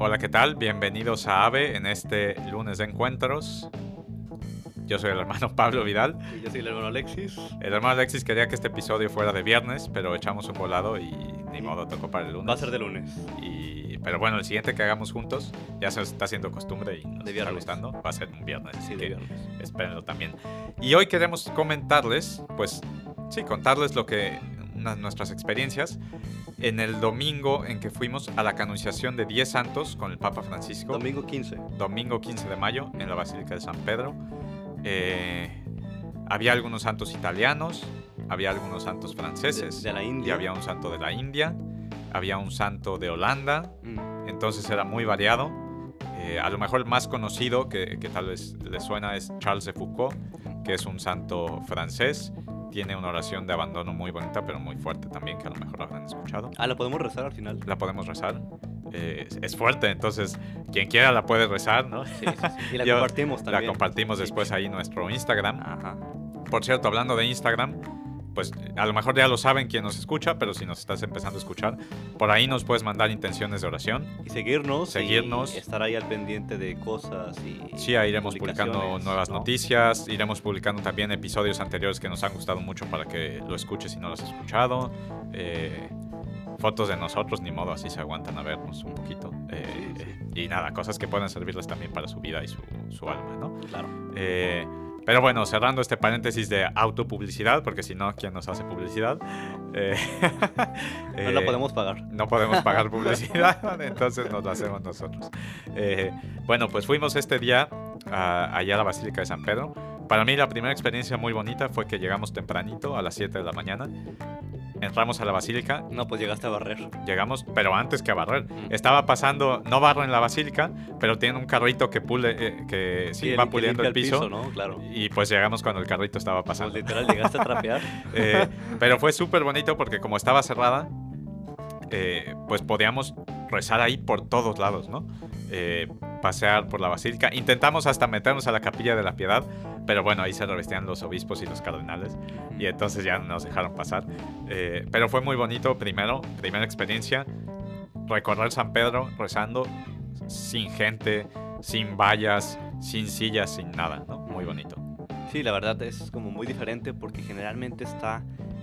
Hola, ¿qué tal? Bienvenidos a AVE en este lunes de encuentros. Yo soy el hermano Pablo Vidal. Y yo soy el hermano Alexis. El hermano Alexis quería que este episodio fuera de viernes, pero echamos un volado y ni modo, tocó para el lunes. Va a ser de lunes. Pero bueno, el siguiente que hagamos juntos ya se está haciendo costumbre y nos está gustando. Va a ser un viernes, así que espérenlo también. Y hoy queremos comentarles, pues sí, contarles lo que nuestras experiencias en el domingo en que fuimos a la canonización de 10 santos con el Papa Francisco. Domingo 15. Domingo 15 de mayo en la Basílica de San Pedro. Había algunos santos italianos, había algunos santos franceses. De la India. Y había un santo de la India, había un santo de Holanda. Entonces era muy variado. A lo mejor el más conocido que tal vez les suena es Charles de Foucault, que es un santo francés. Tiene una oración de abandono muy bonita, pero muy fuerte también, que a lo mejor la habrán escuchado. Ah, ¿la podemos rezar al final? La podemos rezar. Es fuerte, entonces quien quiera la puede rezar, ¿no? Sí. Y la compartimos también. La compartimos después ahí en nuestro Instagram. Ajá. Por cierto, hablando de Instagram, pues a lo mejor ya lo saben quien nos escucha, pero si nos estás empezando a escuchar, por ahí nos puedes mandar intenciones de oración. Y seguirnos. Y estar ahí al pendiente de cosas. Sí, ahí iremos publicando nuevas noticias, iremos publicando también episodios anteriores que nos han gustado mucho para que lo escuches si no lo has escuchado. Fotos de nosotros, ni modo, así se aguantan a vernos un poquito. Y nada, cosas que puedan servirles también para su vida y su alma, ¿no? Claro. Pero bueno, cerrando este paréntesis de autopublicidad, porque si no, ¿quién nos hace publicidad? No la podemos pagar. No podemos pagar publicidad, entonces nos la hacemos nosotros. Bueno, pues fuimos este día allá a la Basílica de San Pedro. Para mí la primera experiencia muy bonita fue que llegamos tempranito, a las 7 de la mañana. Entramos a la basílica. No, pues llegaste a barrer. Llegamos, pero antes que a barrer. Estaba pasando, no barro en la basílica, pero tiene un carrito que va puliendo el piso, ¿no? Claro. Y pues llegamos cuando el carrito estaba pasando. Pues literal, llegaste a trapear. Pero fue súper bonito porque como estaba cerrada, pues podíamos rezar ahí por todos lados, ¿no? Pasear por la basílica. Intentamos hasta meternos a la Capilla de la Piedad, pero bueno, ahí se revestían los obispos y los cardenales y entonces ya nos dejaron pasar. Pero fue muy bonito, primera experiencia, recorrer San Pedro rezando sin gente, sin vallas, sin sillas, sin nada, ¿no? Muy bonito. Sí, la verdad es como muy diferente porque generalmente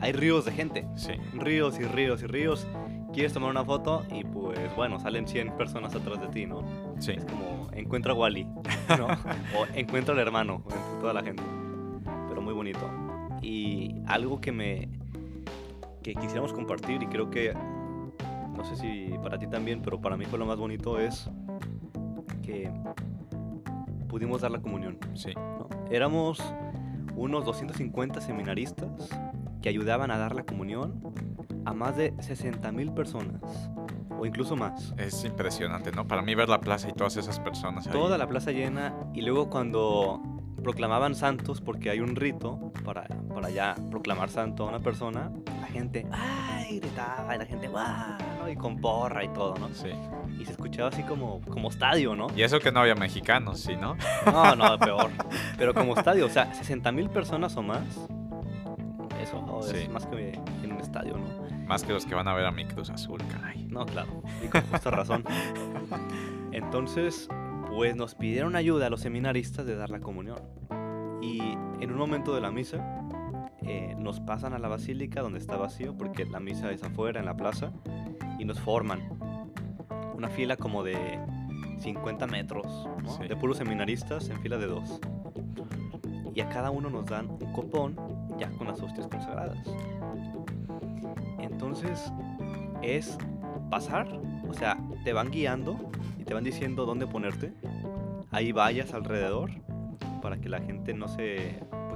hay ríos de gente. Sí. Ríos y ríos y ríos. Quieres tomar una foto y pues bueno, salen 100 personas atrás de ti, ¿no? Sí. Es como, encuentra a Wally, ¿no? O encuentra al hermano, entre toda la gente. Pero muy bonito. Y algo que quisiéramos compartir y creo que, no sé si para ti también, pero para mí fue lo más bonito es que pudimos dar la comunión. Sí. ¿No? Éramos unos 250 seminaristas que ayudaban a dar la comunión a más de 60,000 personas, o incluso más. Es impresionante, ¿no? Para mí ver la plaza y todas esas personas ahí. Toda la plaza llena, y luego cuando proclamaban santos, porque hay un rito para ya proclamar santo a una persona, la gente ¡ay! Gritaba, y la gente ¡guau! ¿No? Y con porra y todo, ¿no? Sí. Y se escuchaba así como estadio, ¿no? Y eso que no había mexicanos, ¿sí, no? No, peor. Pero como estadio, o sea, 60,000 personas o más, eso, ¿no? Es sí. Más que en un estadio, ¿no? Más que los que van a ver a mi Cruz Azul, caray. No, claro, y con justa razón. Entonces, pues nos pidieron ayuda a los seminaristas de dar la comunión. Y en un momento de la misa, nos pasan a la basílica donde está vacío, porque la misa es afuera, en la plaza, y nos forman una fila como de 50 metros, ¿no? Sí. De puros seminaristas en fila de 2. Y a cada uno nos dan un copón ya con las hostias consagradas. Entonces es pasar, o sea, te van guiando y te van diciendo dónde ponerte. Hay vallas alrededor para que la gente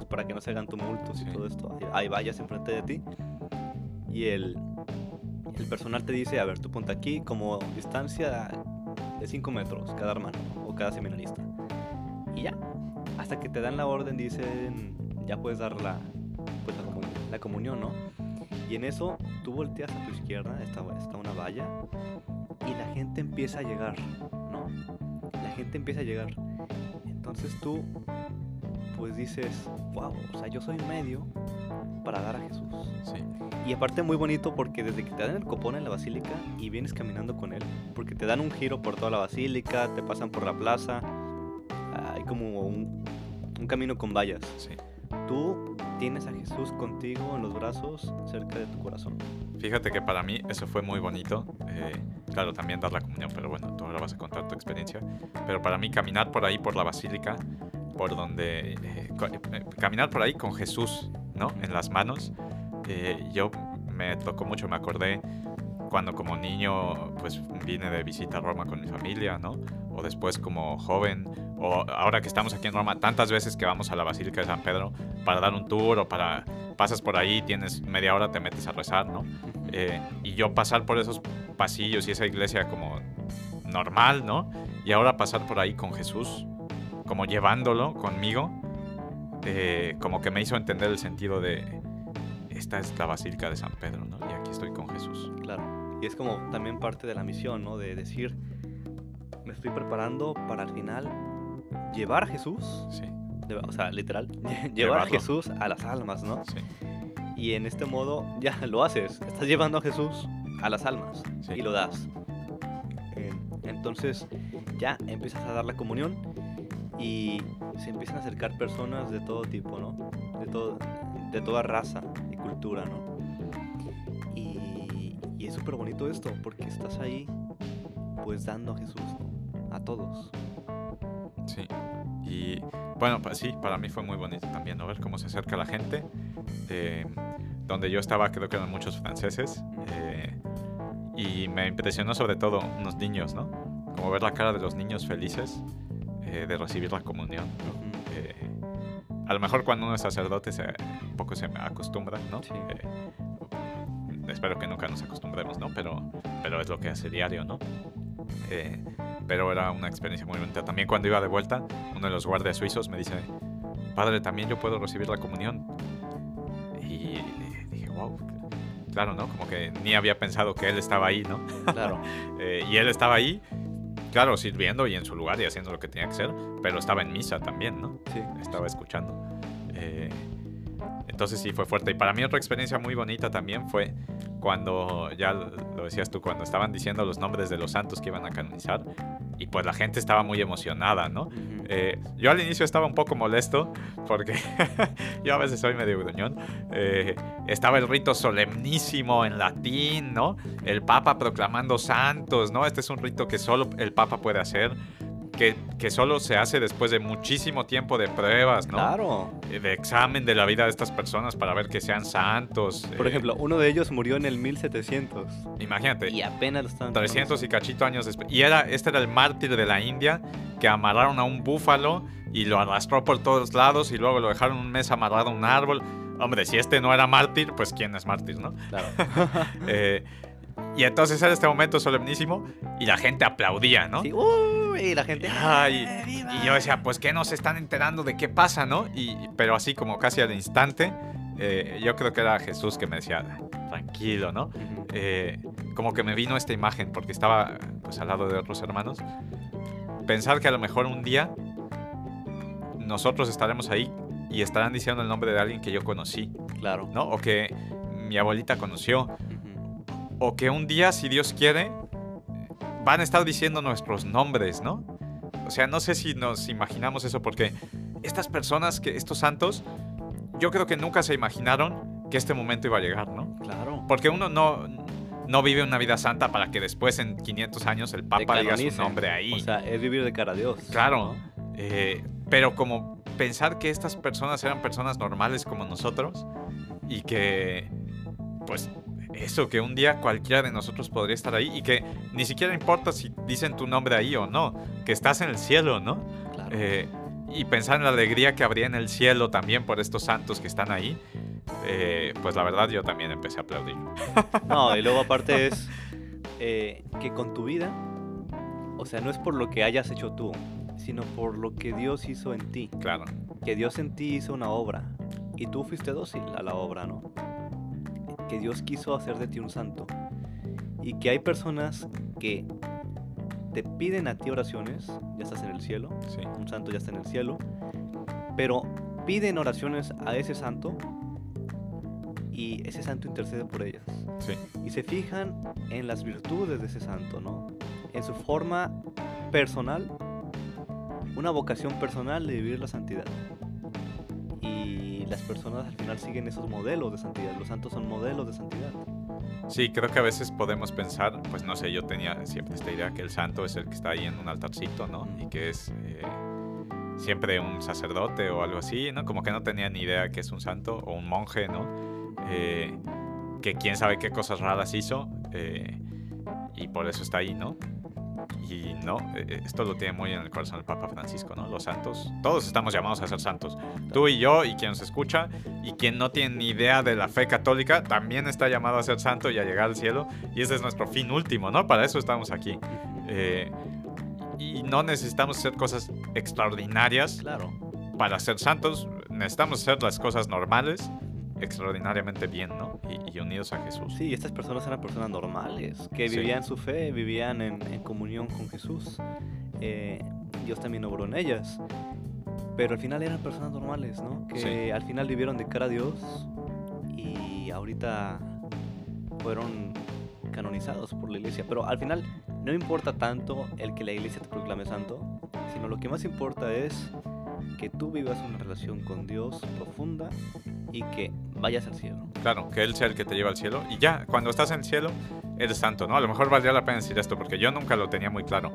para que no se hagan tumultos y todo esto. Hay vallas enfrente de ti y el personal te dice, a ver, tú ponte aquí como distancia de 5 metros cada hermano o cada seminarista. Y ya, hasta que te dan la orden dicen, ya puedes dar la comunión, ¿no? Y en eso, tú volteas a tu izquierda, está una valla, y la gente empieza a llegar, ¿no? La gente empieza a llegar. Entonces tú, pues dices, wow, o sea, yo soy medio, para dar a Jesús. Sí. Y aparte muy bonito porque desde que te dan el copón en la basílica y vienes caminando con él, porque te dan un giro por toda la basílica, te pasan por la plaza, hay como un camino con vallas. Sí. Tú tienes a Jesús contigo en los brazos, cerca de tu corazón. Fíjate que para mí eso fue muy bonito. Claro, también dar la comunión, pero bueno, tú ahora vas a contar tu experiencia. Pero para mí caminar por ahí, por la basílica, por donde... caminar por ahí con Jesús, ¿no? En las manos, yo me tocó mucho, me acordé cuando como niño pues vine de visita a Roma con mi familia, ¿no? O después como joven, o ahora que estamos aquí en Roma, tantas veces que vamos a la Basílica de San Pedro para dar un tour o para... pasas por ahí, tienes media hora, te metes a rezar, ¿no? Y yo pasar por esos pasillos y esa iglesia como normal, ¿no? Y ahora pasar por ahí con Jesús, como llevándolo conmigo, como que me hizo entender el sentido de... esta es la Basílica de San Pedro, ¿no? Y aquí estoy con Jesús. Claro, y es como también parte de la misión, ¿no? De decir, me estoy preparando para al final llevar a Jesús. Sí. O sea, literal, llevar a Jesús a las almas, ¿no? Sí. Y en este modo ya lo haces, estás llevando a Jesús a las almas, sí, y lo das. Entonces ya empiezas a dar la comunión y se empiezan a acercar personas de todo tipo, ¿no? De toda raza y cultura, ¿no? Y es súper bonito esto, porque estás ahí pues dando a Jesús, ¿no? A todos. Sí. Y bueno, pues sí, para mí fue muy bonito también, ¿no? Ver cómo se acerca la gente. Donde yo estaba, creo que eran muchos franceses. Y me impresionó sobre todo unos niños, ¿no? Como ver la cara de los niños felices de recibir la comunión, ¿no? A lo mejor cuando uno es sacerdote un poco se acostumbra, ¿no? Sí. Espero que nunca nos acostumbremos, ¿no? Pero es lo que hace diario, ¿no? Pero era una experiencia muy bonita. También cuando iba de vuelta, uno de los guardias suizos me dice, padre, ¿también yo puedo recibir la comunión? Y dije, wow, claro, ¿no? Como que ni había pensado que él estaba ahí, ¿no? Claro. Y él estaba ahí, claro, sirviendo y en su lugar y haciendo lo que tenía que hacer, pero estaba en misa también, ¿no? Sí. Estaba escuchando. Entonces sí, fue fuerte. Y para mí otra experiencia muy bonita también fue cuando, ya lo decías tú, cuando estaban diciendo los nombres de los santos que iban a canonizar y pues la gente estaba muy emocionada, ¿no? Uh-huh. Yo al inicio estaba un poco molesto porque yo a veces soy medio gruñón. Estaba el rito solemnísimo en latín, ¿no? El Papa proclamando santos, ¿no? Este es un rito que solo el Papa puede hacer. Que solo se hace después de muchísimo tiempo de pruebas, ¿no? Claro. De examen de la vida de estas personas para ver que sean santos. Por ejemplo, uno de ellos murió en el 1700. Imagínate. Y apenas lo están... 300 y cachito años después. Y este era el mártir de la India que amarraron a un búfalo y lo arrastró por todos lados y luego lo dejaron un mes amarrado a un árbol. Hombre, si este no era mártir, pues ¿quién es mártir, no? Claro. Y entonces era este momento solemnísimo y la gente aplaudía, ¿no? Sí, y la gente... y yo decía, pues que no se están enterando de qué pasa, ¿no? Pero así como casi al instante, yo creo que era Jesús que me decía, tranquilo, ¿no? Uh-huh. Como que me vino esta imagen, porque estaba pues al lado de otros hermanos. Pensar que a lo mejor un día nosotros estaremos ahí y estarán diciendo el nombre de alguien que yo conocí. Claro. ¿No? O que mi abuelita conoció. Uh-huh. O que un día, si Dios quiere... van a estar diciendo nuestros nombres, ¿no? O sea, no sé si nos imaginamos eso, porque estas personas, estos santos, yo creo que nunca se imaginaron que este momento iba a llegar, ¿no? Claro. Porque uno no vive una vida santa para que después, en 500 años, el Papa diga su nombre ahí. O sea, es vivir de cara a Dios. Claro. ¿No? Pero como pensar que estas personas eran personas normales como nosotros y que, pues... eso, que un día cualquiera de nosotros podría estar ahí y que ni siquiera importa si dicen tu nombre ahí o no, que estás en el cielo, ¿no? Claro. Y pensar en la alegría que habría en el cielo también por estos santos que están ahí, pues la verdad yo también empecé a aplaudir. No, y luego aparte es que con tu vida, o sea, no es por lo que hayas hecho tú, sino por lo que Dios hizo en ti. Claro. Que Dios en ti hizo una obra y tú fuiste dócil a la obra, ¿no? Que Dios quiso hacer de ti un santo y que hay personas que te piden a ti oraciones, ya estás en el cielo, sí, un santo ya está en el cielo, pero piden oraciones a ese santo y ese santo intercede por ellas. Sí. Y se fijan en las virtudes de ese santo, ¿no? En su forma personal, una vocación personal de vivir la santidad. Y las personas al final siguen esos modelos de santidad. Los santos son modelos de santidad. Sí, creo que a veces podemos pensar, pues no sé, yo tenía siempre esta idea que el santo es el que está ahí en un altarcito, ¿no? Y que es siempre un sacerdote o algo así, ¿no? Como que no tenía ni idea que es un santo o un monje, ¿no? Que quién sabe qué cosas raras hizo y por eso está ahí, ¿no? Y no, esto lo tiene muy en el corazón el Papa Francisco, ¿no? Los santos, todos estamos llamados a ser santos. Tú y yo, y quien nos escucha, y quien no tiene ni idea de la fe católica, también está llamado a ser santo y a llegar al cielo. Y ese es nuestro fin último, ¿no? Para eso estamos aquí. Y no necesitamos hacer cosas extraordinarias, claro, para ser santos. Necesitamos hacer las cosas normales extraordinariamente bien, ¿no? Y unidos a Jesús. Sí, estas personas eran personas normales, que vivían su fe, vivían en comunión con Jesús. Dios también obró en ellas. Pero al final eran personas normales, ¿no? Que al final vivieron de cara a Dios y ahorita fueron canonizados por la Iglesia. Pero al final no importa tanto el que la Iglesia te proclame santo, sino lo que más importa es que tú vivas una relación con Dios profunda y que vayas al cielo. Claro, que Él sea el que te lleva al cielo. Y ya, cuando estás en el cielo, eres santo, ¿no? A lo mejor valdría la pena decir esto, porque yo nunca lo tenía muy claro.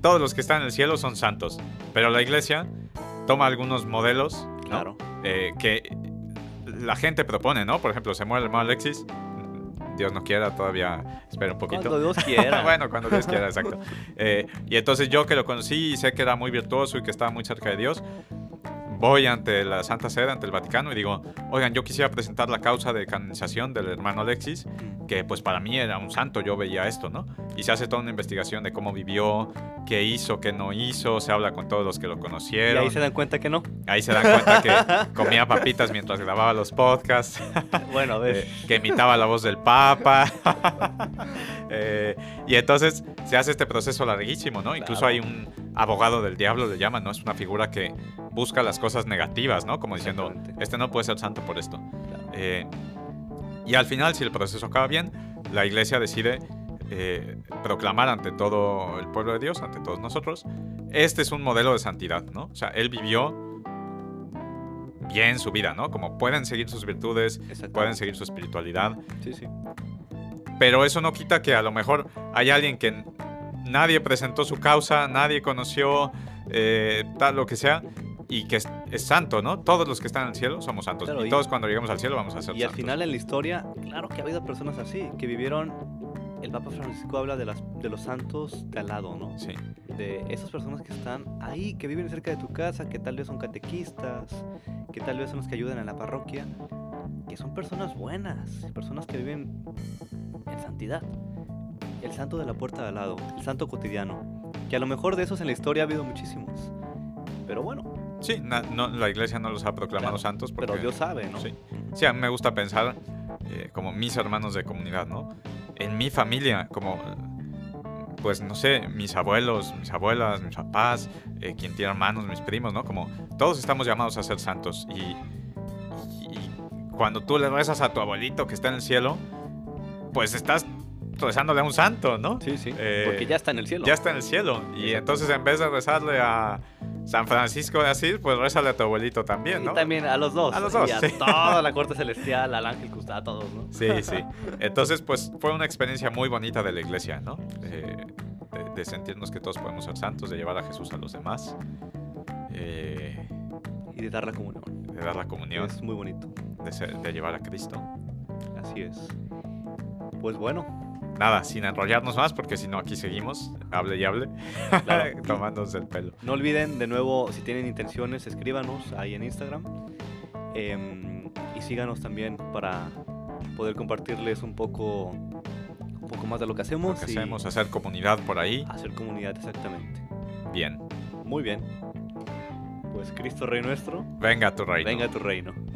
Todos los que están en el cielo son santos, pero la Iglesia toma algunos modelos, ¿no? Claro. Que la gente propone, ¿no? Por ejemplo, se muere el hermano Alexis, Dios no quiera, todavía espera un poquito. Cuando Dios quiera. Bueno, cuando Dios quiera, exacto. Y entonces yo que lo conocí y sé que era muy virtuoso y que estaba muy cerca de Dios, voy ante la Santa Sede, ante el Vaticano, y digo, oigan, yo quisiera presentar la causa de canonización del hermano Alexis, que pues para mí era un santo, yo veía esto, ¿no? Y se hace toda una investigación de cómo vivió, qué hizo, qué no hizo, se habla con todos los que lo conocieron. Y ahí se dan cuenta que no. Ahí se dan cuenta que comía papitas mientras grababa los podcasts. Bueno, a ver. Que imitaba la voz del Papa. Y entonces se hace este proceso larguísimo, ¿no? Claro. Incluso hay un abogado del diablo, le llaman, ¿no? Es una figura que busca las cosas negativas, ¿no? Como diciendo, este no puede ser santo por esto. Claro. Y al final, si el proceso acaba bien, la Iglesia decide proclamar ante todo el pueblo de Dios, ante todos nosotros, este es un modelo de santidad, ¿no? O sea, él vivió bien su vida, ¿no? Como pueden seguir sus virtudes, pueden seguir su espiritualidad. Sí, sí. Pero eso no quita que a lo mejor hay alguien que nadie presentó su causa, nadie conoció, tal, lo que sea, y que es santo, ¿no? Todos los que están en el cielo somos santos. Claro, y todos cuando lleguemos al cielo vamos a ser santos. Y al final en la historia, claro que ha habido personas así, que vivieron. El Papa Francisco habla de los santos de al lado, ¿no? Sí. De esas personas que están ahí, que viven cerca de tu casa, que tal vez son catequistas, que tal vez son los que ayudan en la parroquia, que son personas buenas, personas que viven en santidad. El santo de la puerta de al lado, el santo cotidiano, que a lo mejor de esos en la historia ha habido muchísimos. Pero bueno. Sí, no, la Iglesia no los ha proclamado santos porque, pero Dios sabe, ¿no? Sí, sí, a mí me gusta pensar como mis hermanos de comunidad, ¿no? En mi familia, como, pues no sé, mis abuelos, mis abuelas, mis papás, quien tiene hermanos, mis primos, ¿no? Como todos estamos llamados a ser santos. Y cuando tú le rezas a tu abuelito que está en el cielo, pues estás rezándole a un santo, ¿no? Sí, sí, porque ya está en el cielo. Ya está en el cielo. Y entonces en vez de rezarle a San Francisco de Asís, pues rézale a tu abuelito también, ¿no? Y también a los dos. A los dos, y a toda la corte celestial, al ángel que a todos, ¿no? Sí, sí. Entonces, pues, fue una experiencia muy bonita de la Iglesia, ¿no? De sentirnos que todos podemos ser santos, de llevar a Jesús a los demás. Y de dar la comunión. De dar la comunión. Es muy bonito. De llevar a Cristo. Así es. Pues bueno. Nada, sin enrollarnos más, porque si no aquí seguimos, hable y hable, claro. Tomándonos el pelo. No olviden, de nuevo, si tienen intenciones, escríbanos ahí en Instagram. Y síganos también para poder compartirles un poco más de lo que hacemos. Lo que hacemos, hacer comunidad por ahí. Hacer comunidad, exactamente. Bien. Muy bien. Pues Cristo Rey nuestro. Venga a tu reino. Venga a tu reino.